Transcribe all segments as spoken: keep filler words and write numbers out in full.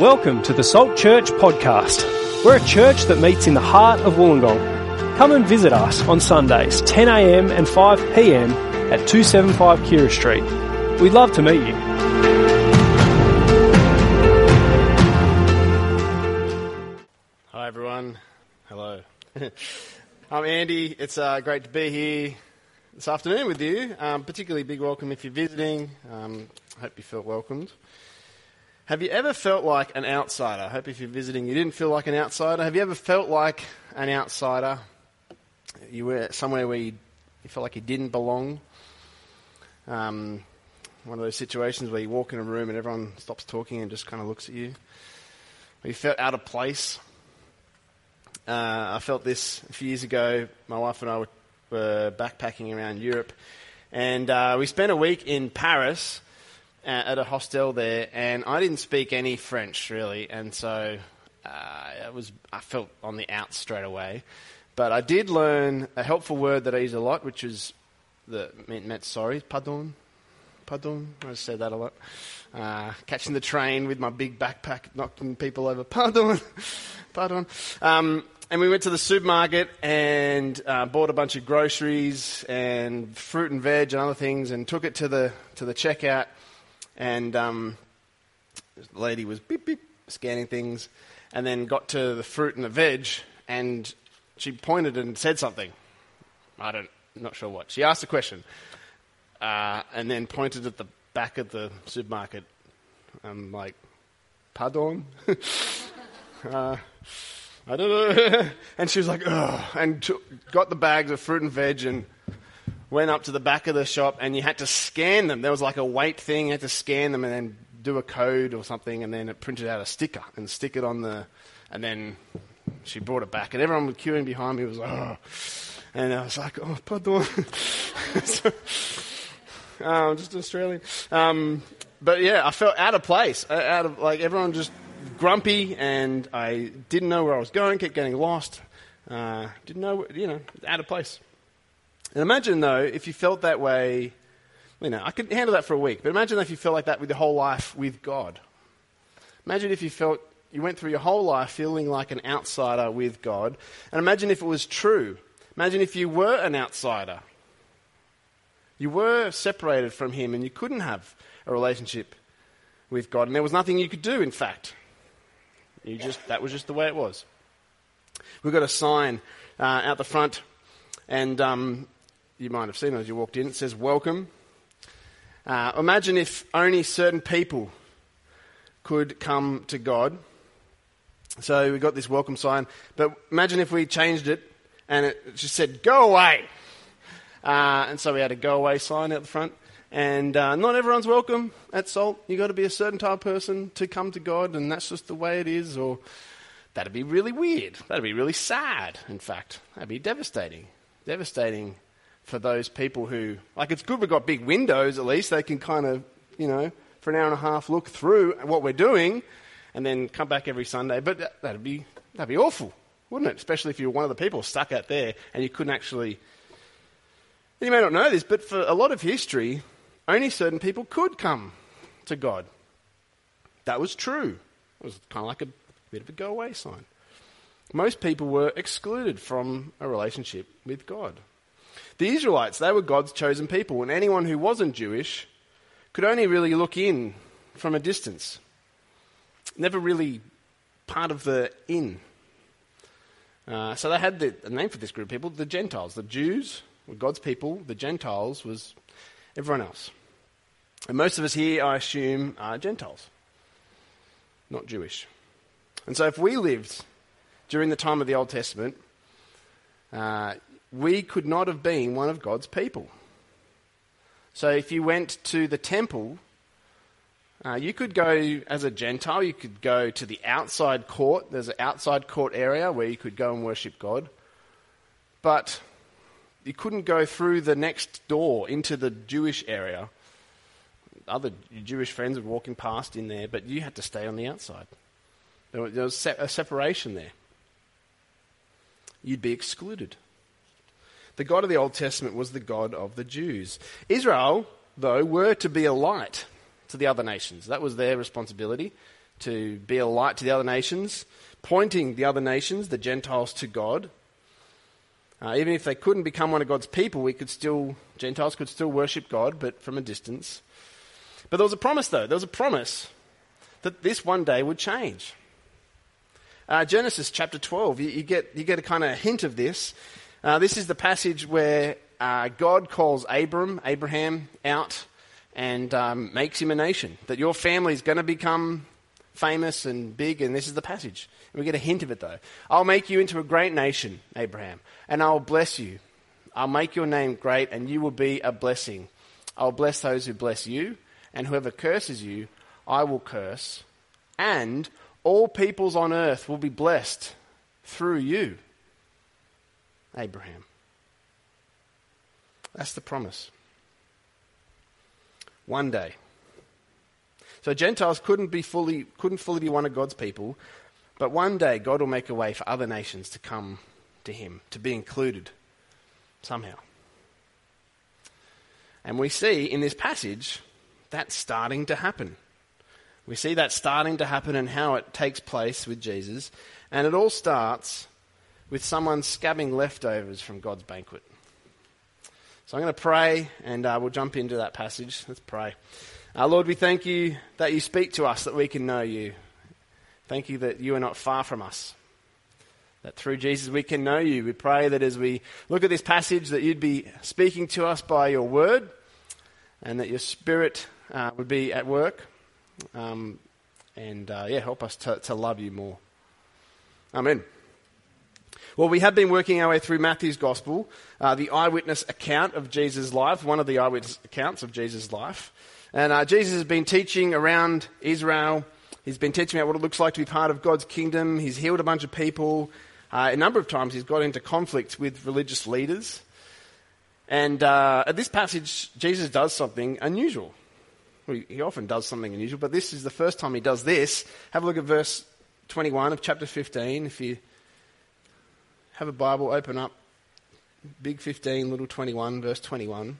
Welcome to the Salt Church podcast. We're a church that meets in the heart of Wollongong. Come and visit us on Sundays, ten a.m. and five p.m. at two seventy-five Kira Street. We'd love to meet you. Hi everyone. Hello. I'm Andy. It's uh, great to be here this afternoon with you. Um, particularly big welcome if you're visiting. Um, hope you feel welcomed. Have you ever felt like an outsider? I hope if you're visiting you didn't feel like an outsider. Have you ever felt like an outsider? You were somewhere where you, you felt like you didn't belong. Um, one of those situations where you walk in a room and everyone stops talking and just kind of looks at you. Or you felt out of place. Uh, I felt this a few years ago. My wife and I were, were backpacking around Europe, and uh, we spent a week in Paris uh, at a hostel there. And I didn't speak any French really, and so uh, it was I felt on the outs straight away. But I did learn a helpful word that I use a lot, which is the meant sorry, pardon, pardon. I say that a lot. Uh, catching the train with my big backpack, knocking people over, pardon, pardon. Um, And we went to the supermarket and uh, bought a bunch of groceries and fruit and veg and other things, and took it to the to the checkout. And um, the lady was beep beep scanning things, and then got to the fruit and the veg, and she pointed and said something. I don't, not sure what. She asked a question, uh, and then pointed at the back of the supermarket. I'm like, pardon. uh, I don't know. And she was like, oh, and t- got the bags of fruit and veg and went up to the back of the shop, and you had to scan them. There was like a wait thing. You had to scan them and then do a code or something, and then it printed out a sticker and stick it on the, and then she brought it back, and everyone was queuing behind me. It was like, oh, and I was like, oh, pardon. so, uh, I'm just Australian. Um, but yeah, I felt out of place, out of like everyone just, grumpy, and I didn't know where I was going, kept getting lost, uh, didn't know, you know, out of place. And imagine, though, if you felt that way, you know, I could handle that for a week, but imagine if you felt like that with your whole life with God. Imagine if you felt, you went through your whole life feeling like an outsider with God, and imagine if it was true. Imagine if you were an outsider. You were separated from Him, and you couldn't have a relationship with God, and there was nothing you could do, in fact. You just that was just the way it was. We've got a sign uh, out the front, and um, you might have seen it as you walked in. It says, welcome. Uh, imagine if only certain people could come to God. So we got this welcome sign, but imagine if we changed it and it just said, go away. Uh, and so we had a go away sign out the front. And uh, not everyone's welcome at Salt. You've got to be a certain type of person to come to God, and that's just the way it is. Or that'd be really weird. That'd be really sad, in fact. That'd be devastating. Devastating for those people who... Like, it's good we've got big windows, at least. They can kind of, you know, for an hour and a half look through what we're doing and then come back every Sunday. But that'd be that'd be awful, wouldn't it? Especially if you were one of the people stuck out there and you couldn't actually... You may not know this, but for a lot of history... Only certain people could come to God. That was true. It was kind of like a bit of a go-away sign. Most people were excluded from a relationship with God. The Israelites, they were God's chosen people, and anyone who wasn't Jewish could only really look in from a distance. Never really part of the in. Uh, so they had the, the name for this group of people, the Gentiles. The Jews were God's people. The Gentiles was... everyone else. And most of us here, I assume, are Gentiles, not Jewish. And so if we lived during the time of the Old Testament, uh, we could not have been one of God's people. So if you went to the temple, uh, you could go as a Gentile, you could go to the outside court. There's an outside court area where you could go and worship God. But... you couldn't go through the next door into the Jewish area. Other Jewish friends were walking past in there, but you had to stay on the outside. There was a separation there. You'd be excluded. The God of the Old Testament was the God of the Jews. Israel, though, were to be a light to the other nations. That was their responsibility, to be a light to the other nations, pointing the other nations, the Gentiles, to God. Uh, even if they couldn't become one of God's people, we could still, Gentiles could still worship God, but from a distance. But there was a promise, though. There was a promise that this one day would change. Uh, Genesis chapter twelve, you, you get you get a kind of hint of this. Uh, this is the passage where uh, God calls Abram, Abraham out and um, makes him a nation. That your family is going to become famous and big, and this is the passage. And we get a hint of it, though. I'll make you into a great nation, Abraham, and I'll bless you. I'll make your name great, and you will be a blessing. I'll bless those who bless you, and whoever curses you, I will curse, and all peoples on earth will be blessed through you, Abraham. That's the promise. One day. So Gentiles couldn't be fully couldn't fully be one of God's people, but one day God will make a way for other nations to come to him, to be included somehow. And we see in this passage that's starting to happen. We see that starting to happen and how it takes place with Jesus. And it all starts with someone scabbing leftovers from God's banquet. So I'm going to pray and uh, we'll jump into that passage. Let's pray. Uh, Lord, we thank you that you speak to us, that we can know you. Thank you that you are not far from us, that through Jesus we can know you. We pray that as we look at this passage that you'd be speaking to us by your word and that your spirit uh, would be at work. Um, and uh, yeah, help us to, to love you more. Amen. Well, we have been working our way through Matthew's Gospel, uh, the eyewitness account of Jesus' life, one of the eyewitness accounts of Jesus' life. And uh, Jesus has been teaching around Israel. He's been teaching about what it looks like to be part of God's kingdom. He's healed a bunch of people. Uh, a number of times he's got into conflict with religious leaders. And uh, at this passage, Jesus does something unusual. He often does something unusual, but this is the first time he does this. Have a look at verse twenty-one of chapter fifteen. If you have a Bible, open up. Big fifteen, little twenty-one, verse twenty-one.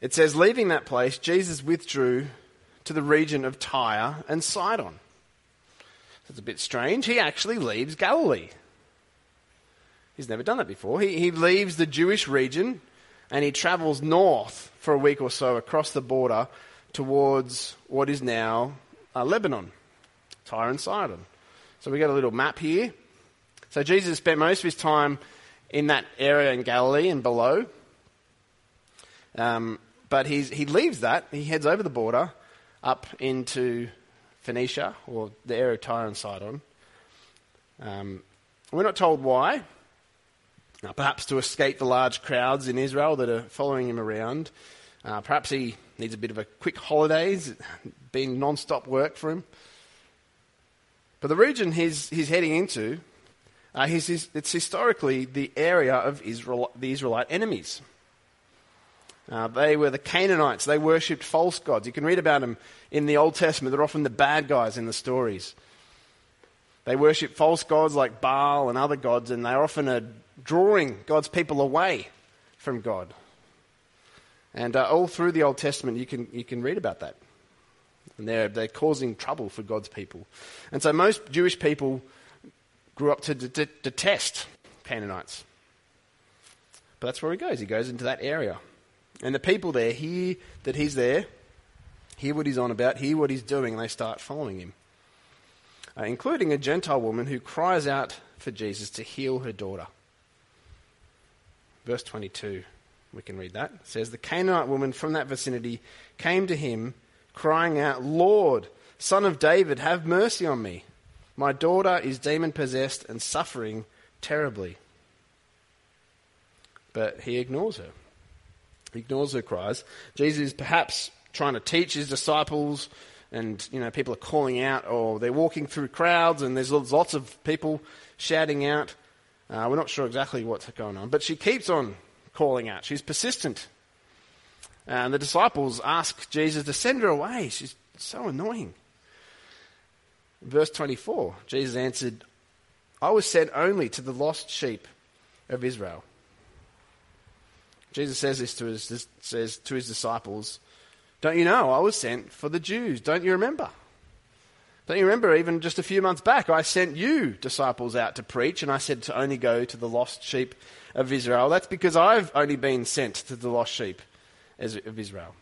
It says, leaving that place, Jesus withdrew to the region of Tyre and Sidon. That's a bit strange. He actually leaves Galilee. He's never done that before. He, he leaves the Jewish region, and he travels north for a week or so across the border towards what is now uh, Lebanon, Tyre and Sidon. So we got a little map here. So Jesus spent most of his time in that area in Galilee and below. Um, but he's, he leaves that. He heads over the border up into Phoenicia, or the area of Tyre and Sidon. Um, we're not told why. Now, perhaps to escape the large crowds in Israel that are following him around. Uh, perhaps he needs a bit of a quick holidays, being non-stop work for him. But the region he's he's heading into, uh, he's, he's, it's historically the area of Israel, the Israelite enemies. Uh, they were the Canaanites. They worshipped false gods. You can read about them in the Old Testament. They're often the bad guys in the stories. They worship false gods like Baal and other gods, and they're often a drawing God's people away from God. And uh, all through the Old Testament, you can you can read about that. And they're, they're causing trouble for God's people. And so most Jewish people grew up to de- de- detest Canaanites. But that's where he goes. He goes into that area. And the people there hear that he's there, hear what he's on about, hear what he's doing, and they start following him. Uh, including a Gentile woman who cries out for Jesus to heal her daughter. Verse twenty-two, we can read that. It says, the Canaanite woman from that vicinity came to him, crying out, Lord, Son of David, have mercy on me. My daughter is demon-possessed and suffering terribly. But he ignores her. He ignores her cries. Jesus is perhaps trying to teach his disciples, and you know people are calling out, or they're walking through crowds, and there's lots of people shouting out. Uh, we're not sure exactly what's going on, but she keeps on calling out. She's persistent. And the disciples ask Jesus to send her away. She's so annoying. Verse twenty-four, Jesus answered, I was sent only to the lost sheep of Israel. Jesus says this to his, says to his disciples, don't you know I was sent for the Jews? Don't you remember? Don't you remember, even just a few months back, I sent you disciples out to preach, and I said to only go to the lost sheep of Israel. That's because I've only been sent to the lost sheep of Israel.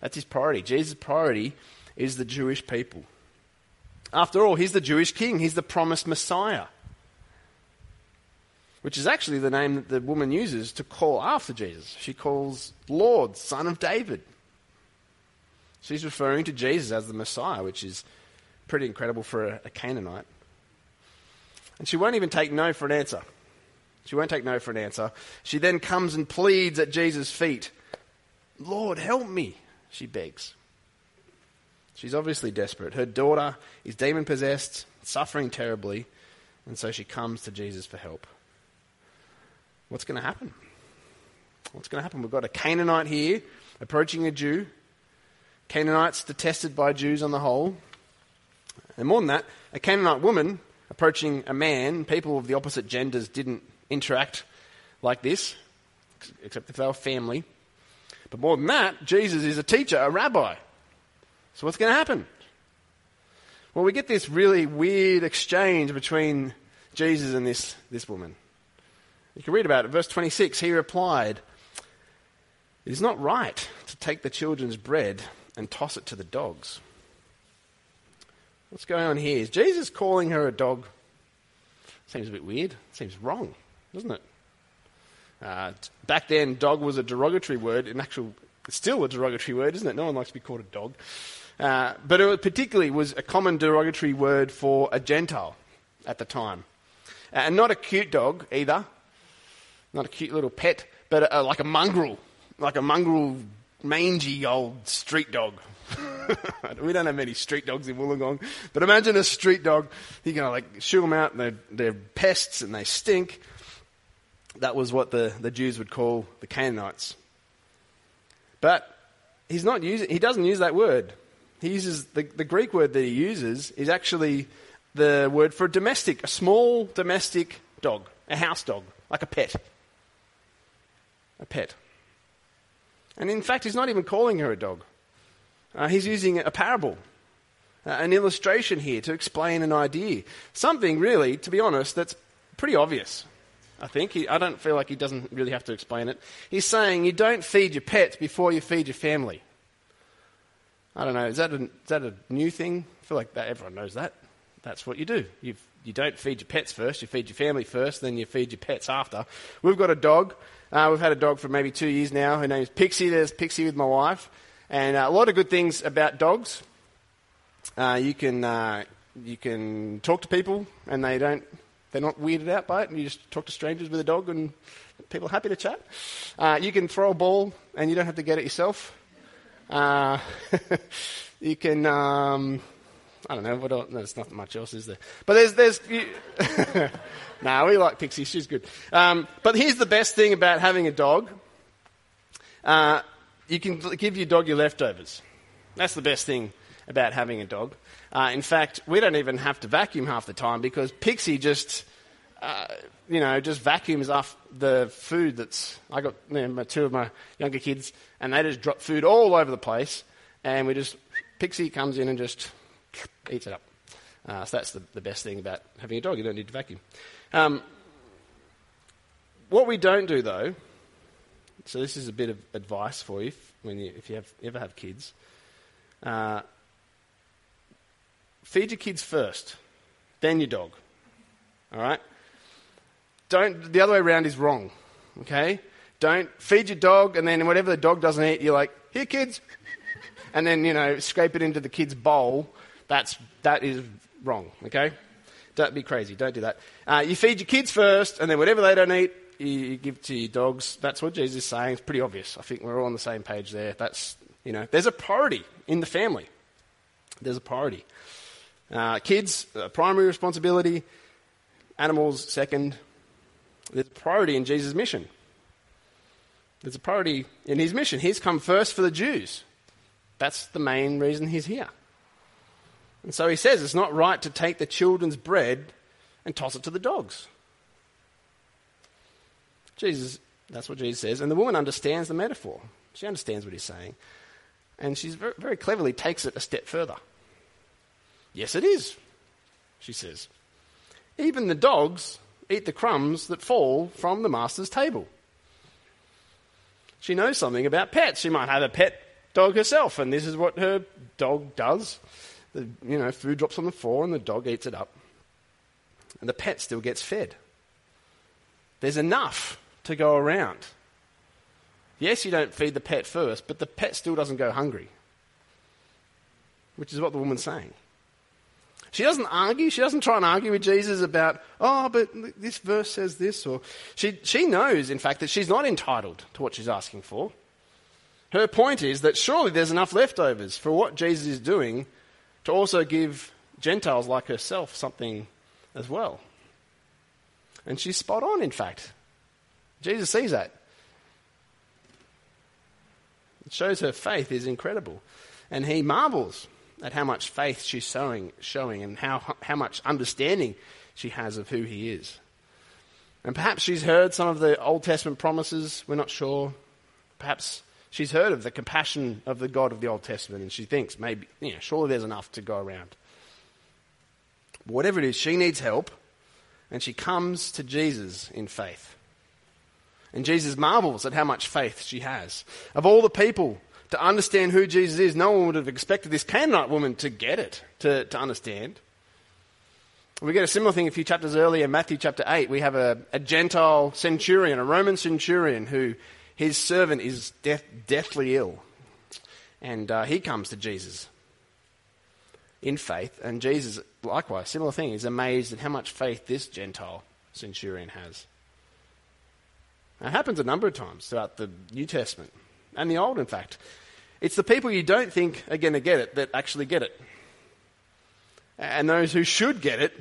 That's his priority. Jesus' priority is the Jewish people. After all, he's the Jewish king. He's the promised Messiah, which is actually the name that the woman uses to call after Jesus. She calls Lord, Son of David. She's referring to Jesus as the Messiah, which is pretty incredible for a, a Canaanite. And she won't even take no for an answer. She won't take no for an answer. She then comes and pleads at Jesus' feet. Lord, help me, she begs. She's obviously desperate. Her daughter is demon-possessed, suffering terribly, and so she comes to Jesus for help. What's going to happen? What's going to happen? We've got a Canaanite here approaching a Jew. Canaanites detested by Jews on the whole. And more than that, a Canaanite woman approaching a man. People of the opposite genders didn't interact like this, except if they were family. But more than that, Jesus is a teacher, a rabbi. So what's going to happen? Well, we get this really weird exchange between Jesus and this, this woman. You can read about it. Verse twenty-six, he replied, it is not right to take the children's bread and toss it to the dogs. What's going on here? Is Jesus calling her a dog? Seems a bit weird. Seems wrong, doesn't it? Uh, back then, dog was a derogatory word. In actual, it's still a derogatory word, isn't it? No one likes to be called a dog. Uh, but it particularly was a common derogatory word for a Gentile at the time. And not a cute dog either. Not a cute little pet, but a, a, like a mongrel, like a mongrel mangy old street dog. We don't have many street dogs in Wollongong, but imagine a street dog. You're going to like shoo them out, and they're, they're pests and they stink. That was what the, the Jews would call the Canaanites. But he's not using, he doesn't use that word. He uses the, the Greek word that he uses is actually the word for a domestic, a small domestic dog, a house dog, like a pet. A pet. And in fact, he's not even calling her a dog. Uh, he's using a parable, uh, an illustration here to explain an idea. Something really, to be honest, that's pretty obvious, I think. He, I don't feel like he doesn't really have to explain it. He's saying you don't feed your pets before you feed your family. I don't know, is that a, is that a new thing? I feel like that everyone knows that. That's what you do. You you don't feed your pets first. You feed your family first, then you feed your pets after. We've got a dog. Uh, we've had a dog for maybe two years now. Her name is Pixie. There's Pixie with my wife. And uh, a lot of good things about dogs. Uh, you can uh, you can talk to people, and they don't they're not weirded out by it. And you just talk to strangers with a dog, and people are happy to chat. Uh, you can throw a ball, and you don't have to get it yourself. Uh, you can. Um, I don't know. What else? No, there's not much else, is there? But there's, there's. You... nah, we like Pixie. She's good. Um, but here's the best thing about having a dog: uh, you can give your dog your leftovers. That's the best thing about having a dog. Uh, in fact, we don't even have to vacuum half the time because Pixie just, uh, you know, just vacuums off the food that's. I got you know, two of my younger kids, and they just drop food all over the place, and we just Pixie comes in and just. Eats it up. Uh, so that's the, the best thing about having a dog. You don't need to vacuum. Um, what we don't do, though, so this is a bit of advice for you if, when you, if you have, ever have kids. Uh, feed your kids first, then your dog. All right? Don't. The other way around is wrong. Okay? Don't feed your dog, and then whatever the dog doesn't eat, you're like, here, kids. And then, you know, scrape it into the kid's bowl. That's, that is wrong, okay? Don't be crazy. Don't do that. Uh, you feed your kids first, and then whatever they don't eat, you, you give to your dogs. That's what Jesus is saying. It's pretty obvious. I think we're all on the same page there. That's, you know, there's a priority in the family. There's a priority. Uh, kids, uh, primary responsibility. Animals, second. There's a priority in Jesus' mission. There's a priority in his mission. He's come first for the Jews. That's the main reason he's here. And so he says it's not right to take the children's bread and toss it to the dogs. Jesus, that's what Jesus says. And the woman understands the metaphor. She understands what he's saying. And she very, very cleverly takes it a step further. Yes, it is, she says. Even the dogs eat the crumbs that fall from the master's table. She knows something about pets. She might have a pet dog herself, and this is what her dog does. The, you know, food drops on the floor and the dog eats it up. And the pet still gets fed. There's enough to go around. Yes, you don't feed the pet first, but the pet still doesn't go hungry, which is what the woman's saying. She doesn't argue. She doesn't try and argue with Jesus about, oh, but this verse says this. Or she, she knows, in fact, that she's not entitled to what she's asking for. Her point is that surely there's enough leftovers for what Jesus is doing to also give Gentiles like herself something as well. And she's spot on, in fact. Jesus sees that. It shows her faith is incredible. And he marvels at how much faith she's showing, showing and how how much understanding she has of who he is. And perhaps she's heard some of the Old Testament promises. We're not sure. Perhaps she's heard of the compassion of the God of the Old Testament, and she thinks, maybe, you know, surely there's enough to go around. But whatever it is, she needs help, and she comes to Jesus in faith. And Jesus marvels at how much faith she has. Of all the people to understand who Jesus is, no one would have expected this Canaanite woman to get it, to, to understand. We get a similar thing a few chapters earlier in Matthew chapter eight. We have a, a Gentile centurion, a Roman centurion, who his servant is death, deathly ill. And uh, he comes to Jesus in faith. And Jesus, likewise, similar thing, is amazed at how much faith this Gentile centurion has. It happens a number of times throughout the New Testament and the Old, in fact. It's the people you don't think are going to get it that actually get it. And those who should get it,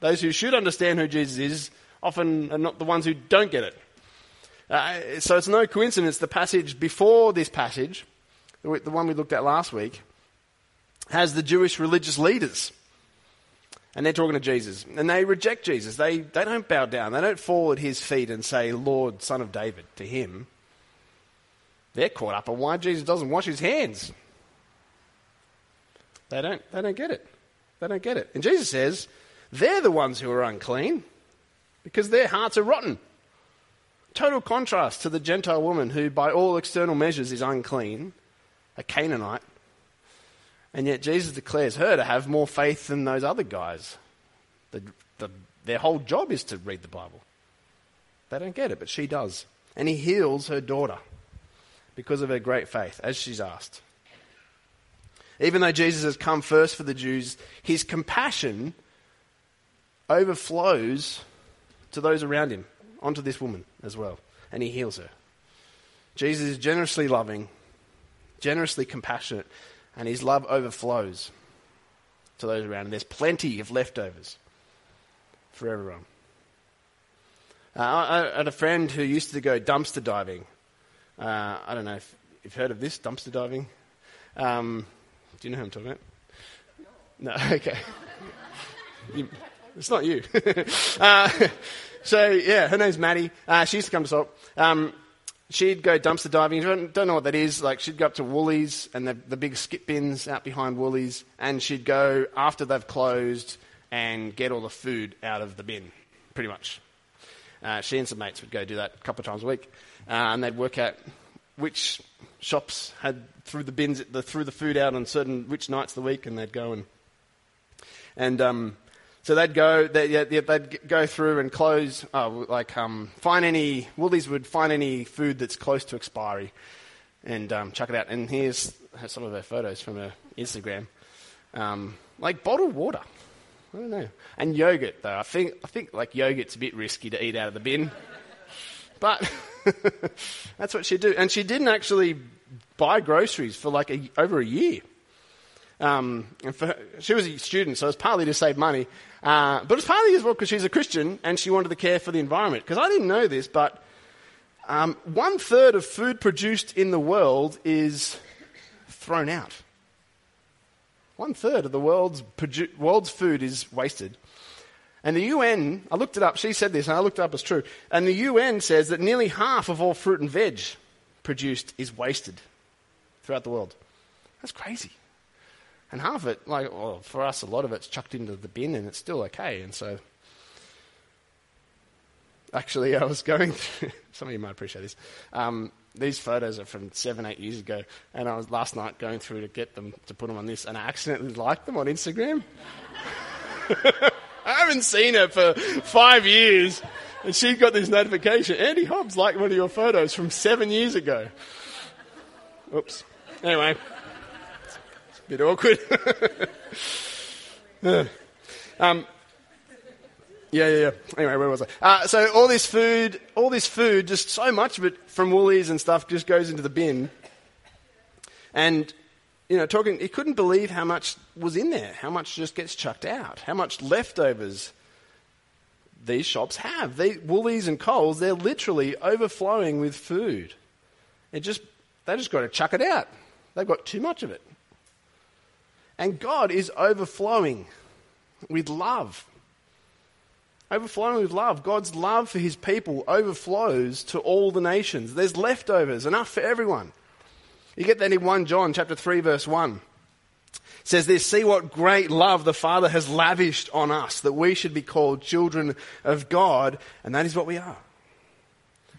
those who should understand who Jesus is, often are not the ones who don't get it. Uh, so it's no coincidence the passage before this passage, the one we looked at last week, has the Jewish religious leaders. And they're talking to Jesus. And they reject Jesus. They, they don't bow down. They don't fall at his feet and say, Lord, Son of David, to him. They're caught up on why Jesus doesn't wash his hands. They don't, they don't get it. They don't get it. And Jesus says, they're the ones who are unclean because their hearts are rotten. Total contrast to the Gentile woman who by all external measures is unclean, a Canaanite. And yet Jesus declares her to have more faith than those other guys. The, the, their whole job is to read the Bible. They don't get it, but she does. And he heals her daughter because of her great faith, as she's asked. Even though Jesus has come first for the Jews, his compassion overflows to those around him, onto this woman as well, and he heals her. Jesus is generously loving, generously compassionate, and his love overflows to those around him. There's plenty of leftovers for everyone. Uh, I, I had a friend who used to go dumpster diving. Uh, I don't know if you've heard of this, dumpster diving. Um, do you know who I'm talking about? No. No, okay. You, it's not you. uh, so, yeah, her name's Maddie. Uh, she used to come to Salt. Um, she'd go dumpster diving. If you don't, don't know what that is, like she'd go up to Woolies and the, the big skip bins out behind Woolies, and she'd go after they've closed and get all the food out of the bin, pretty much. Uh, she and some mates would go do that a couple of times a week, uh, and they'd work out which shops had threw the bins, the, threw the food out on certain which nights of the week, and they'd go and and um, so they'd go, they, they'd go through and close, oh, like um, find any Woolies would find any food that's close to expiry, and um, chuck it out. And here's some of her photos from her Instagram, um, like bottled water. I don't know. And yogurt, though. I think I think like yogurt's a bit risky to eat out of the bin. But that's what she'd do. And she didn't actually buy groceries for like a, over a year. Um, and for her, she was a student, so it's partly to save money. Uh, but it's partly as well because she's a Christian and she wanted to care for the environment. Because I didn't know this, but um, one third of food produced in the world is thrown out. One third of the world's produ- world's food is wasted. And the U N, I looked it up, she said this, and I looked it up as true. And the U N says that nearly half of all fruit and veg produced is wasted throughout the world. That's crazy. And half of it, like, well, for us, a lot of it's chucked into the bin and it's still okay. And so, actually, I was going through, some of you might appreciate this. Um, these photos are from seven, eight years ago. And I was last night going through to get them, to put them on this. And I accidentally liked them on Instagram. I haven't seen her for five years. And she got this notification. Andy Hobbs liked one of your photos from seven years ago. Oops. Anyway. Bit awkward. um, yeah, yeah, yeah. Anyway, where was I? Uh, so all this food, all this food, just so much of it from Woolies and stuff just goes into the bin. And, you know, talking, he couldn't believe how much was in there, how much just gets chucked out, how much leftovers these shops have. They, Woolies and Coles, they're literally overflowing with food. It just, they just got to chuck it out. They've got too much of it. And God is overflowing with love. Overflowing with love. God's love for his people overflows to all the nations. There's leftovers, enough for everyone. You get that in First John chapter three, verse one. It says this, "See what great love the Father has lavished on us, that we should be called children of God." And that is what we are.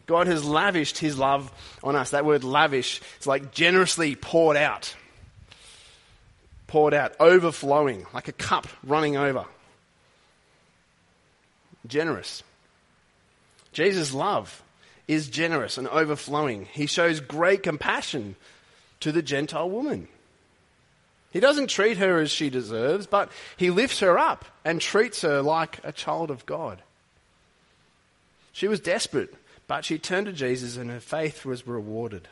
God has lavished his love on us. That word lavish, it's like generously poured out. poured out, overflowing, like a cup running over. Generous. Jesus' love is generous and overflowing. He shows great compassion to the Gentile woman. He doesn't treat her as she deserves, but he lifts her up and treats her like a child of God. She was desperate, but she turned to Jesus and her faith was rewarded.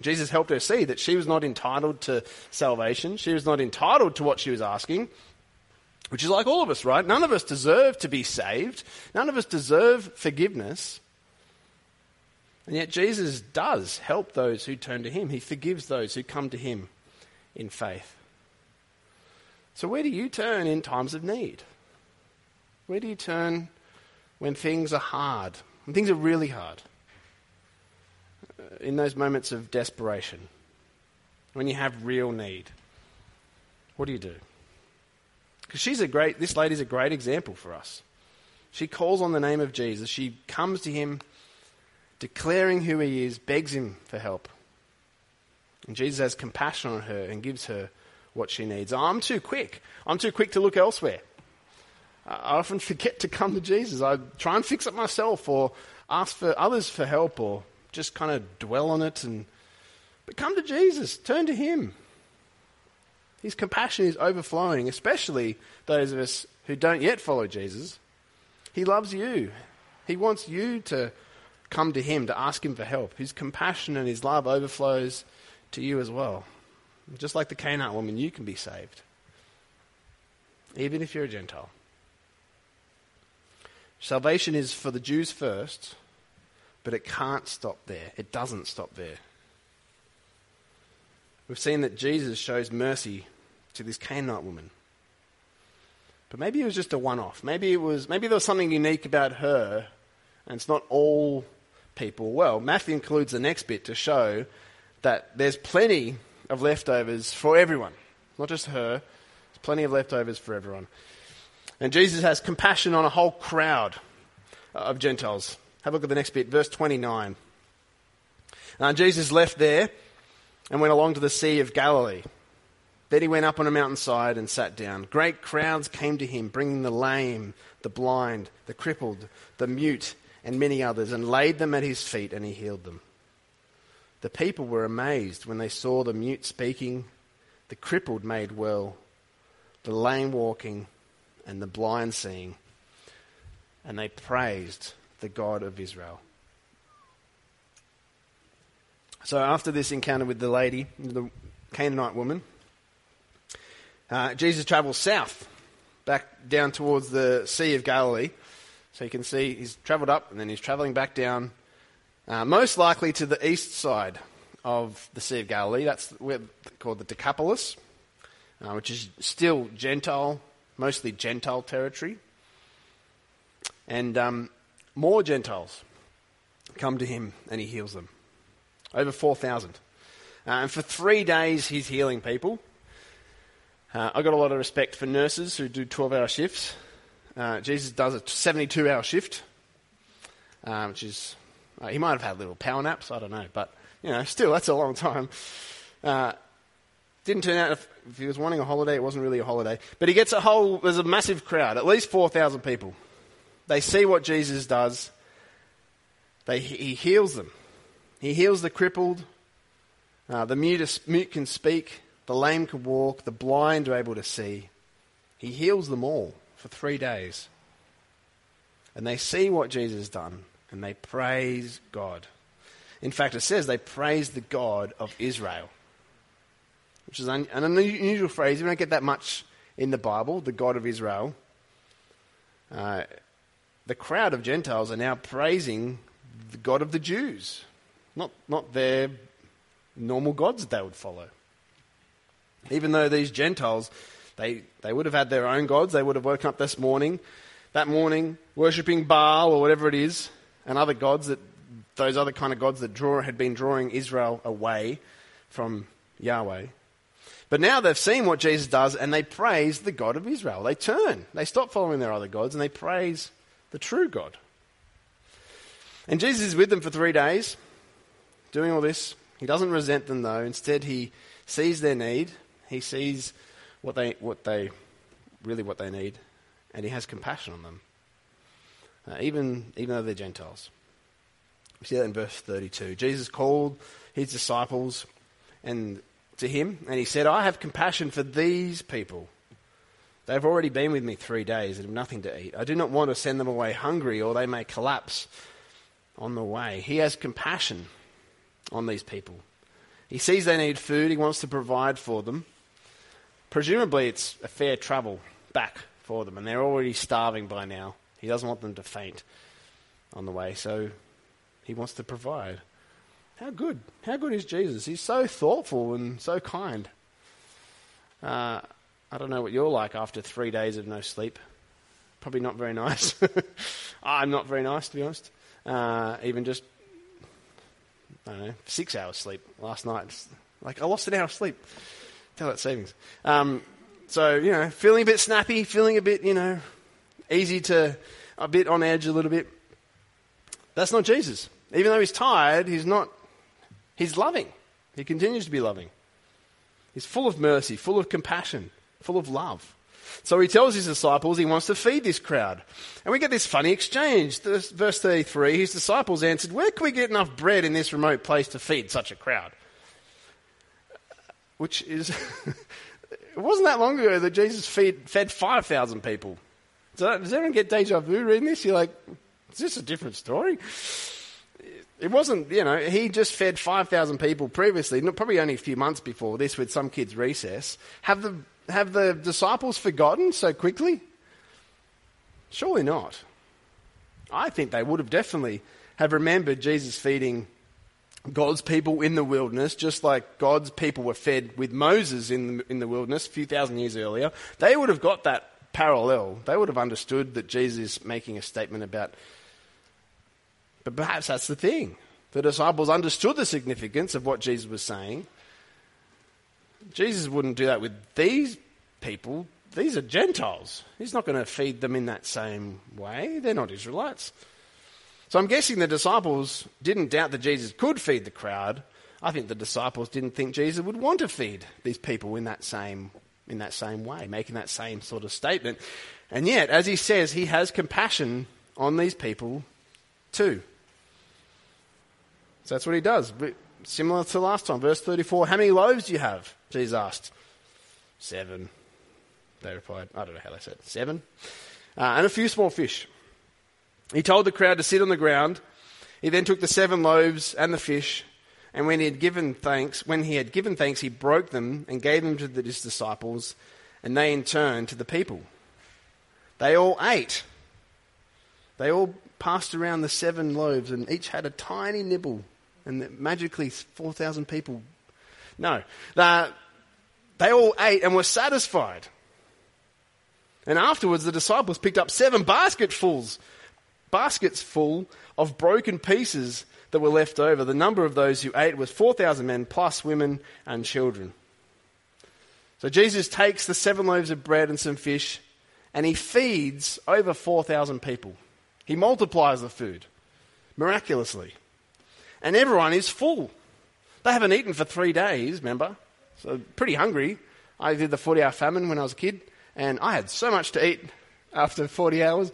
Jesus helped her see that she was not entitled to salvation. She was not entitled to what she was asking, which is like all of us, right? None of us deserve to be saved. None of us deserve forgiveness. And yet Jesus does help those who turn to him. He forgives those who come to him in faith. So where do you turn in times of need? Where do you turn when things are hard, when things are really hard? In those moments of desperation, when you have real need, what do you do? Because she's a great, this lady's a great example for us. She calls on the name of Jesus. She comes to him, declaring who he is, begs him for help. And Jesus has compassion on her and gives her what she needs. I'm too quick. I'm too quick to look elsewhere. I often forget to come to Jesus. I try and fix it myself or ask for others for help or just kind of dwell on it. And but come to Jesus, turn to him. His compassion is overflowing, especially those of us who don't yet follow Jesus. He loves you. He wants you to come to him, to ask him for help. His compassion and his love overflows to you as well. Just like the Canaanite woman, you can be saved, even if you're a Gentile. Salvation is for the Jews first, but it can't stop there. It doesn't stop there. We've seen that Jesus shows mercy to this Canaanite woman. But maybe it was just a one-off. Maybe it was. Maybe there was something unique about her, and it's not all people. Well, Matthew includes the next bit to show that there's plenty of leftovers for everyone. Not just her. There's plenty of leftovers for everyone. And Jesus has compassion on a whole crowd of Gentiles. Have a look at the next bit, verse twenty-nine. Uh, Jesus left there and went along to the Sea of Galilee. Then he went up on a mountainside and sat down. Great crowds came to him, bringing the lame, the blind, the crippled, the mute, and many others, and laid them at his feet, and he healed them. The people were amazed when they saw the mute speaking, the crippled made well, the lame walking, and the blind seeing. And they praised the God of Israel. So after this encounter with the lady, the Canaanite woman, uh, Jesus travels south, back down towards the Sea of Galilee. So you can see he's travelled up and then he's travelling back down, uh, most likely to the east side of the Sea of Galilee. That's where called the Decapolis, uh, which is still Gentile, mostly Gentile territory. And um more Gentiles come to him and he heals them. Over four thousand. Uh, and for three days he's healing people. Uh, I got a lot of respect for nurses who do twelve-hour shifts. Uh, Jesus does a seventy-two hour shift, um, which is... Uh, he might have had little power naps, I don't know, but, you know, still, that's a long time. Uh, didn't turn out, if, if he was wanting a holiday, it wasn't really a holiday. But he gets a whole, there's a massive crowd, at least four thousand people. They see what Jesus does. They, he heals them. He heals the crippled, uh, the mute, mute can speak, the lame can walk, the blind are able to see. He heals them all for three days. And they see what Jesus has done. And they praise God. In fact, it says they praise the God of Israel, which is an unusual phrase. You don't get that much in the Bible, the God of Israel. Uh, the crowd of Gentiles are now praising the God of the Jews, not, not their normal gods that they would follow. Even though these Gentiles, they, they would have had their own gods. They would have woken up this morning, that morning, worshipping Baal or whatever it is, and other gods, that those other kind of gods that draw, had been drawing Israel away from Yahweh. But now they've seen what Jesus does and they praise the God of Israel. They turn. They stop following their other gods and they praise the true God. And Jesus is with them for three days doing all this. He doesn't resent them though. Instead, he sees their need. He sees what they, what they, really what they need, and he has compassion on them. Uh, even even though they're Gentiles. We see that in verse thirty-two. Jesus called his disciples and to him, and he said, I have compassion for these people. They've already been with me three days and have nothing to eat. I do not want to send them away hungry, or they may collapse on the way. He has compassion on these people. He sees they need food. He wants to provide for them. Presumably it's a fair travel back for them, and they're already starving by now. He doesn't want them to faint on the way, so he wants to provide. How good. How good is Jesus? He's so thoughtful and so kind. Uh, I don't know what you're like after three days of no sleep. Probably not very nice. I'm not very nice, to be honest. Uh, even just, I don't know, six hours sleep last night. Like, I lost an hour of sleep. Tell that savings. Um, so, you know, feeling a bit snappy, feeling a bit, you know... easy to, a bit on edge a little bit. That's not Jesus. Even though he's tired, he's not, he's loving. He continues to be loving. He's full of mercy, full of compassion, full of love. So he tells his disciples he wants to feed this crowd. And we get this funny exchange. Verse thirty-three, his disciples answered, where can we get enough bread in this remote place to feed such a crowd? Which is, it wasn't that long ago that Jesus feed, fed five thousand people. So does everyone get deja vu reading this? You're like, is this a different story? It wasn't, you know, he just fed five thousand people previously, probably only a few months before this with some kids' recess. Have the have the disciples forgotten so quickly? Surely not. I think they would have definitely have remembered Jesus feeding God's people in the wilderness, just like God's people were fed with Moses in the, in the wilderness a few thousand years earlier. They would have got that parallel. They would have understood that Jesus is making a statement about, but perhaps that's the thing. The disciples understood the significance of what Jesus was saying. Jesus wouldn't do that with these people. These are Gentiles. He's not going to feed them in that same way. They're not Israelites. So I'm guessing the disciples didn't doubt that Jesus could feed the crowd. I think the disciples didn't think Jesus would want to feed these people in that same way. In that same way, making that same sort of statement. And yet, as he says, he has compassion on these people too. So that's what he does. Similar to last time, verse thirty-four, how many loaves do you have? Jesus asked. Seven. They replied, I don't know how they said, seven. Uh, and a few small fish. He told the crowd to sit on the ground. He then took the seven loaves and the fish, and when he had given thanks, when he had given thanks, he broke them and gave them to the, his disciples, and they in turn to the people. They all ate. They all passed around the seven loaves, and each had a tiny nibble, and magically four thousand people. No, they, they all ate and were satisfied. And afterwards, the disciples picked up seven basketfuls, baskets full of broken pieces that were left over. The number of those who ate was four thousand men plus women and children. So Jesus takes the seven loaves of bread and some fish, and he feeds over four thousand people. He multiplies the food miraculously. And everyone is full. They haven't eaten for three days, remember? So pretty hungry. I did the forty-hour famine when I was a kid, and I had so much to eat after forty hours.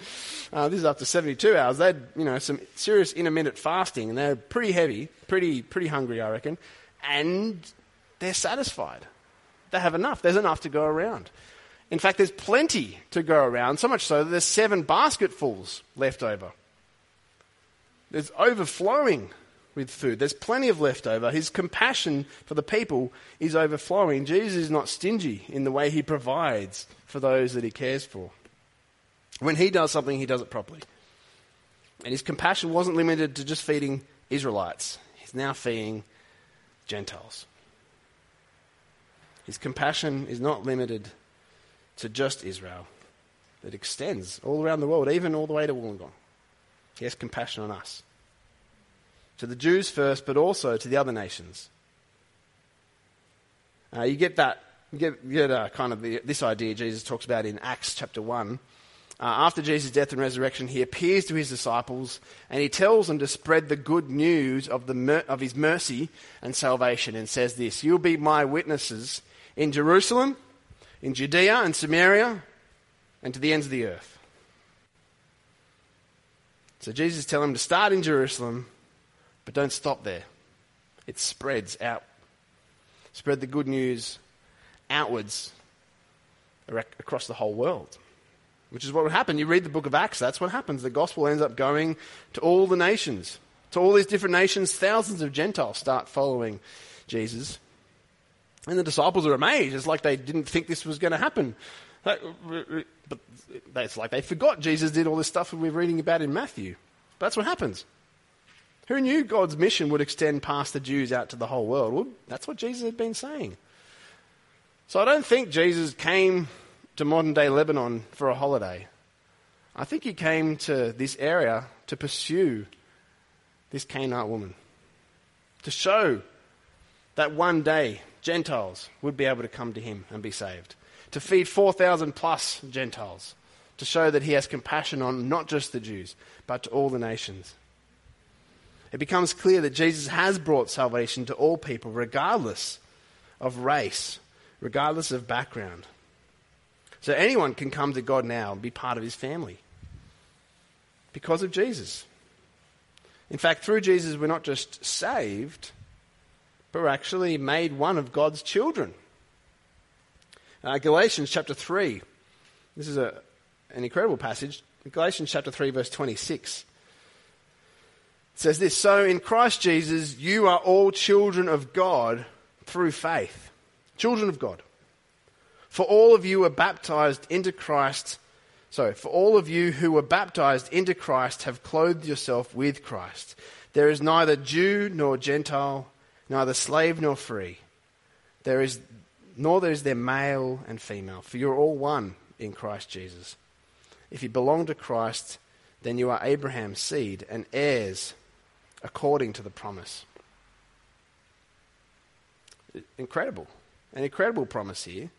Uh, this is after seventy-two hours. They had, you know, some serious intermittent fasting, and they're pretty heavy, pretty pretty hungry, I reckon. And they're satisfied. They have enough. There's enough to go around. In fact, there's plenty to go around, so much so that there's seven basketfuls left over. There's overflowing with food. There's plenty of leftover. His compassion for the people is overflowing. Jesus is not stingy in the way he provides for those that he cares for. When he does something, he does it properly. And his compassion wasn't limited to just feeding Israelites. He's now feeding Gentiles. His compassion is not limited to just Israel. It extends all around the world, even all the way to Wollongong. He has compassion on us. To the Jews first, but also to the other nations. Uh, you get that, you get, you get uh, kind of the, this idea Jesus talks about in Acts chapter one. Uh, after Jesus' death and resurrection, he appears to his disciples and he tells them to spread the good news of the mer- of his mercy and salvation, and says this: "You'll be my witnesses in Jerusalem, in Judea and Samaria, and to the ends of the earth." So Jesus tells them to start in Jerusalem, but don't stop there. It spreads out. Spread the good news outwards across the whole world. Which is what would happen. You read the book of Acts, that's what happens. The gospel ends up going to all the nations. To all these different nations, thousands of Gentiles start following Jesus. And the disciples are amazed. It's like they didn't think this was going to happen. But it's like they forgot Jesus did all this stuff that we're reading about in Matthew. That's what happens. Who knew God's mission would extend past the Jews out to the whole world? Well, that's what Jesus had been saying. So I don't think Jesus came to modern-day Lebanon for a holiday. I think he came to this area to pursue this Canaanite woman, to show that one day Gentiles would be able to come to him and be saved, to feed four thousand plus Gentiles, to show that he has compassion on not just the Jews, but to all the nations. It becomes clear that Jesus has brought salvation to all people, regardless of race, regardless of background. So anyone can come to God now and be part of his family because of Jesus. In fact, through Jesus, we're not just saved, but we're actually made one of God's children. Uh, Galatians chapter three. This is a, an incredible passage. Galatians chapter three, verse twenty-six. It says this: "So in Christ Jesus, you are all children of God through faith." Children of God. For all of you were baptized into Christ, sorry, for all of you who were baptized into Christ have clothed yourself with Christ. There is neither Jew nor Gentile, neither slave nor free. There is nor there is there male and female, for you're all one in Christ Jesus. If you belong to Christ, then you are Abraham's seed and heirs according to the promise. Incredible. An incredible promise here.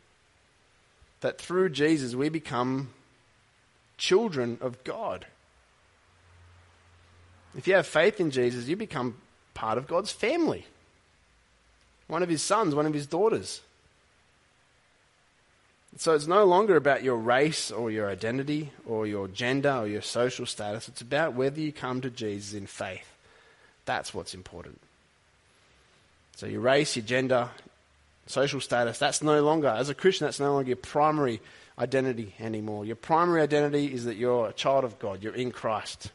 That through Jesus we become children of God. If you have faith in Jesus, you become part of God's family. One of his sons, one of his daughters. So it's no longer about your race or your identity or your gender or your social status. It's about whether you come to Jesus in faith. That's what's important. So your race, your gender, social status, that's no longer, as a Christian, that's no longer your primary identity anymore. Your primary identity is that you're a child of God. You're in Christ.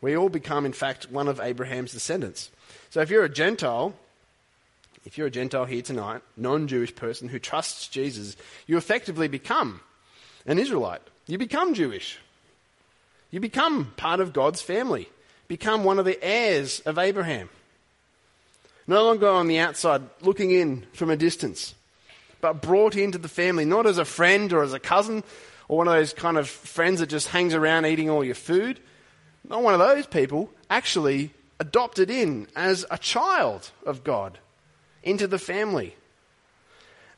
We all become, in fact, one of Abraham's descendants. So if you're a Gentile, if you're a Gentile here tonight, non-Jewish person who trusts Jesus, you effectively become an Israelite. You become Jewish. You become part of God's family. Become one of the heirs of Abraham. No longer on the outside, looking in from a distance, but brought into the family, not as a friend or as a cousin or one of those kind of friends that just hangs around eating all your food. Not one of those people, actually adopted in as a child of God, into the family.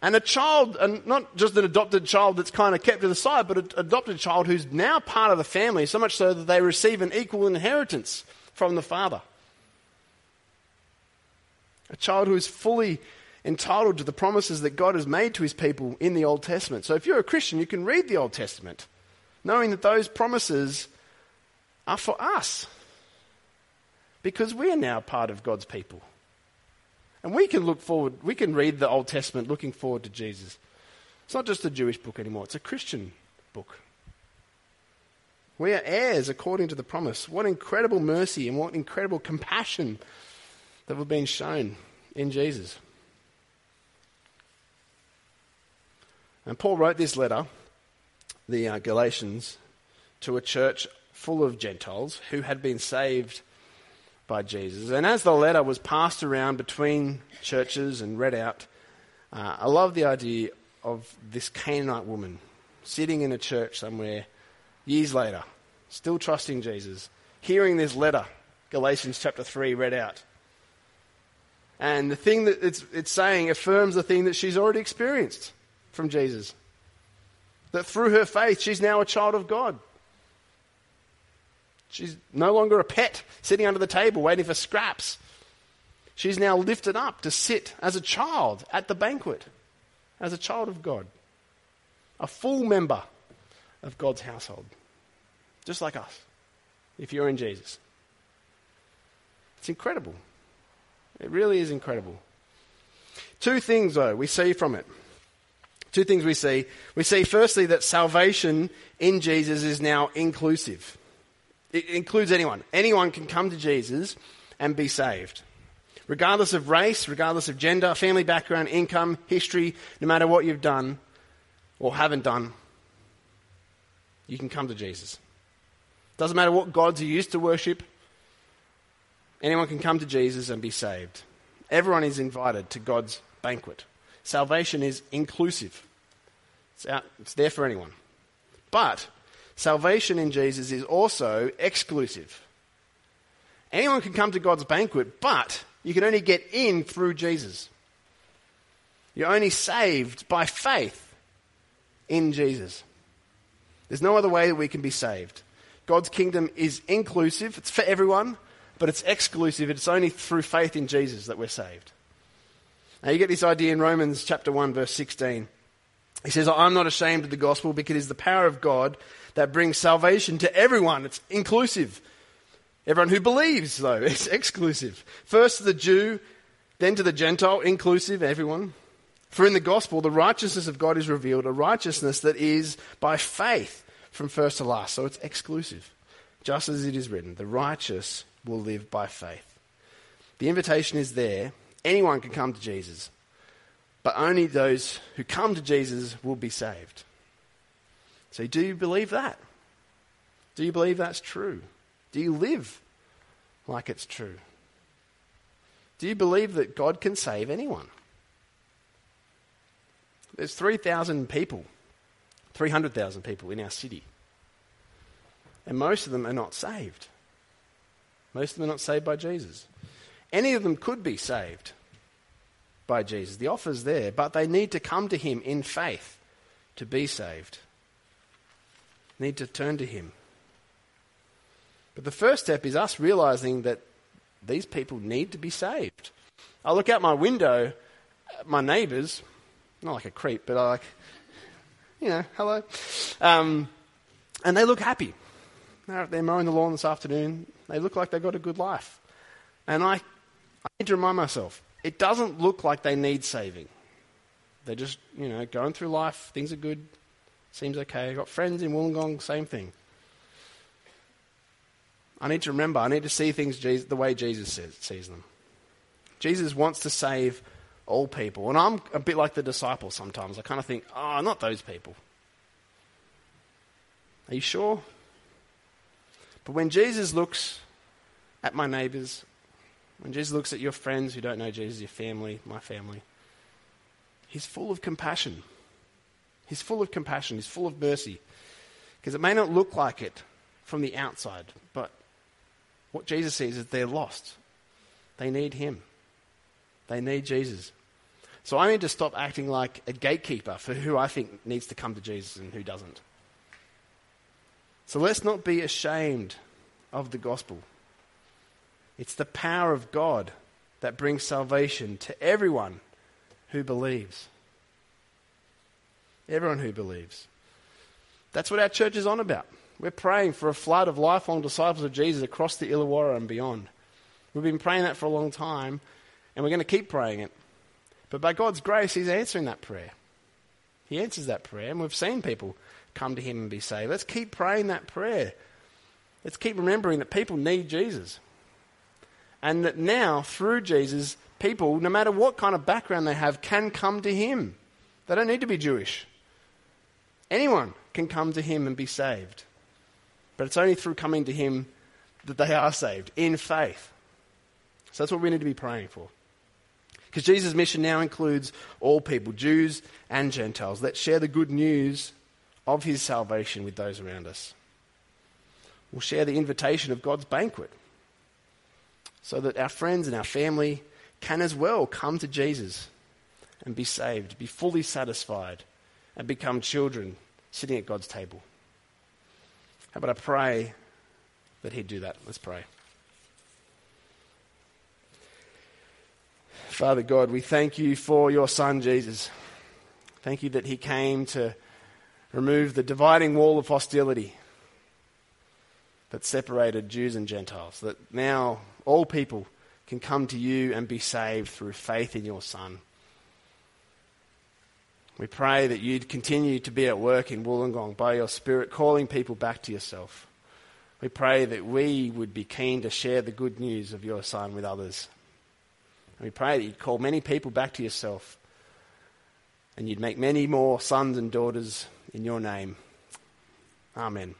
And a child, and not just an adopted child that's kind of kept to the side, but an adopted child who's now part of the family, so much so that they receive an equal inheritance from the father. A child who is fully entitled to the promises that God has made to his people in the Old Testament. So if you're a Christian, you can read the Old Testament, knowing that those promises are for us, because we are now part of God's people. And we can look forward, we can read the Old Testament looking forward to Jesus. It's not just a Jewish book anymore, it's a Christian book. We are heirs according to the promise. What incredible mercy and what incredible compassion that we've been shown in Jesus. And Paul wrote this letter, the uh, Galatians, to a church full of Gentiles who had been saved by Jesus. And as the letter was passed around between churches and read out, uh, I love the idea of this Canaanite woman sitting in a church somewhere years later, still trusting Jesus, hearing this letter, Galatians chapter three, read out. And the thing that it's, it's saying affirms the thing that she's already experienced from Jesus. That through her faith, she's now a child of God. She's no longer a pet sitting under the table waiting for scraps. She's now lifted up to sit as a child at the banquet, as a child of God, a full member of God's household, just like us, if you're in Jesus. It's incredible. It really is incredible. Two things, though, we see from it. Two things we see. We see, firstly, that salvation in Jesus is now inclusive. It includes anyone. Anyone can come to Jesus and be saved. Regardless of race, regardless of gender, family background, income, history, no matter what you've done or haven't done, you can come to Jesus. Doesn't matter what gods you used to worship, anyone can come to Jesus and be saved. Everyone is invited to God's banquet. Salvation is inclusive. It's out, it's there for anyone. But salvation in Jesus is also exclusive. Anyone can come to God's banquet, but you can only get in through Jesus. You're only saved by faith in Jesus. There's no other way that we can be saved. God's kingdom is inclusive. It's for everyone, but it's exclusive. It's only through faith in Jesus that we're saved. Now you get this idea in Romans chapter one, verse sixteen. He says, I'm not ashamed of the gospel because it is the power of God that brings salvation to everyone. It's inclusive. Everyone who believes, though, it's exclusive. First to the Jew, then to the Gentile, inclusive, everyone. For in the gospel, the righteousness of God is revealed, a righteousness that is by faith from first to last. So it's exclusive. Just as it is written, the righteous will live by faith. The invitation is there. Anyone can come to Jesus. But only those who come to Jesus will be saved. So do you believe that? Do you believe that's true? Do you live like it's true? Do you believe that God can save anyone? There's three thousand people, three hundred thousand people in our city. And most of them are not saved. Most of them are not saved by Jesus. Any of them could be saved by Jesus. The offer's there, but they need to come to him in faith to be saved. Need to turn to him. But the first step is us realizing that these people need to be saved. I look out my window at my neighbors, not like a creep, but I like, you know, hello. Um, and they look happy. They're, they're mowing the lawn this afternoon. They look like they've got a good life. And I, I need to remind myself, it doesn't look like they need saving. They're just, you know, going through life. Things are good. Seems okay. I've got friends in Wollongong, same thing. I need to remember, I need to see things Jesus, the way Jesus says, sees them. Jesus wants to save all people. And I'm a bit like the disciples sometimes. I kind of think, oh, not those people. Are you sure? But when Jesus looks at my neighbours, when Jesus looks at your friends who don't know Jesus, your family, my family, he's full of compassion. He's full of compassion. He's full of mercy. Because it may not look like it from the outside, but what Jesus sees is they're lost. They need him. They need Jesus. So I need to stop acting like a gatekeeper for who I think needs to come to Jesus and who doesn't. So let's not be ashamed of the gospel. It's the power of God that brings salvation to everyone who believes. Everyone who believes. That's what our church is on about. We're praying for a flood of lifelong disciples of Jesus across the Illawarra and beyond. We've been praying that for a long time, and we're going to keep praying it. But by God's grace, he's answering that prayer. He answers that prayer, and we've seen people come to him and be saved. Let's keep praying that prayer. Let's keep remembering that people need Jesus. And that now, through Jesus, people, no matter what kind of background they have, can come to him. They don't need to be Jewish. Anyone can come to him and be saved. But it's only through coming to him that they are saved, in faith. So that's what we need to be praying for. Because Jesus' mission now includes all people, Jews and Gentiles. Let's share the good news of his salvation with those around us. We'll share the invitation of God's banquet so that our friends and our family can as well come to Jesus and be saved, be fully satisfied, and become children sitting at God's table. How about I pray that he'd do that? Let's pray. Father God, we thank you for your Son, Jesus. Thank you that he came to remove the dividing wall of hostility that separated Jews and Gentiles, that now all people can come to you and be saved through faith in your Son. We pray that you'd continue to be at work in Wollongong by your Spirit, calling people back to yourself. We pray that we would be keen to share the good news of your Son with others. And we pray that you'd call many people back to yourself and you'd make many more sons and daughters in your name. Amen.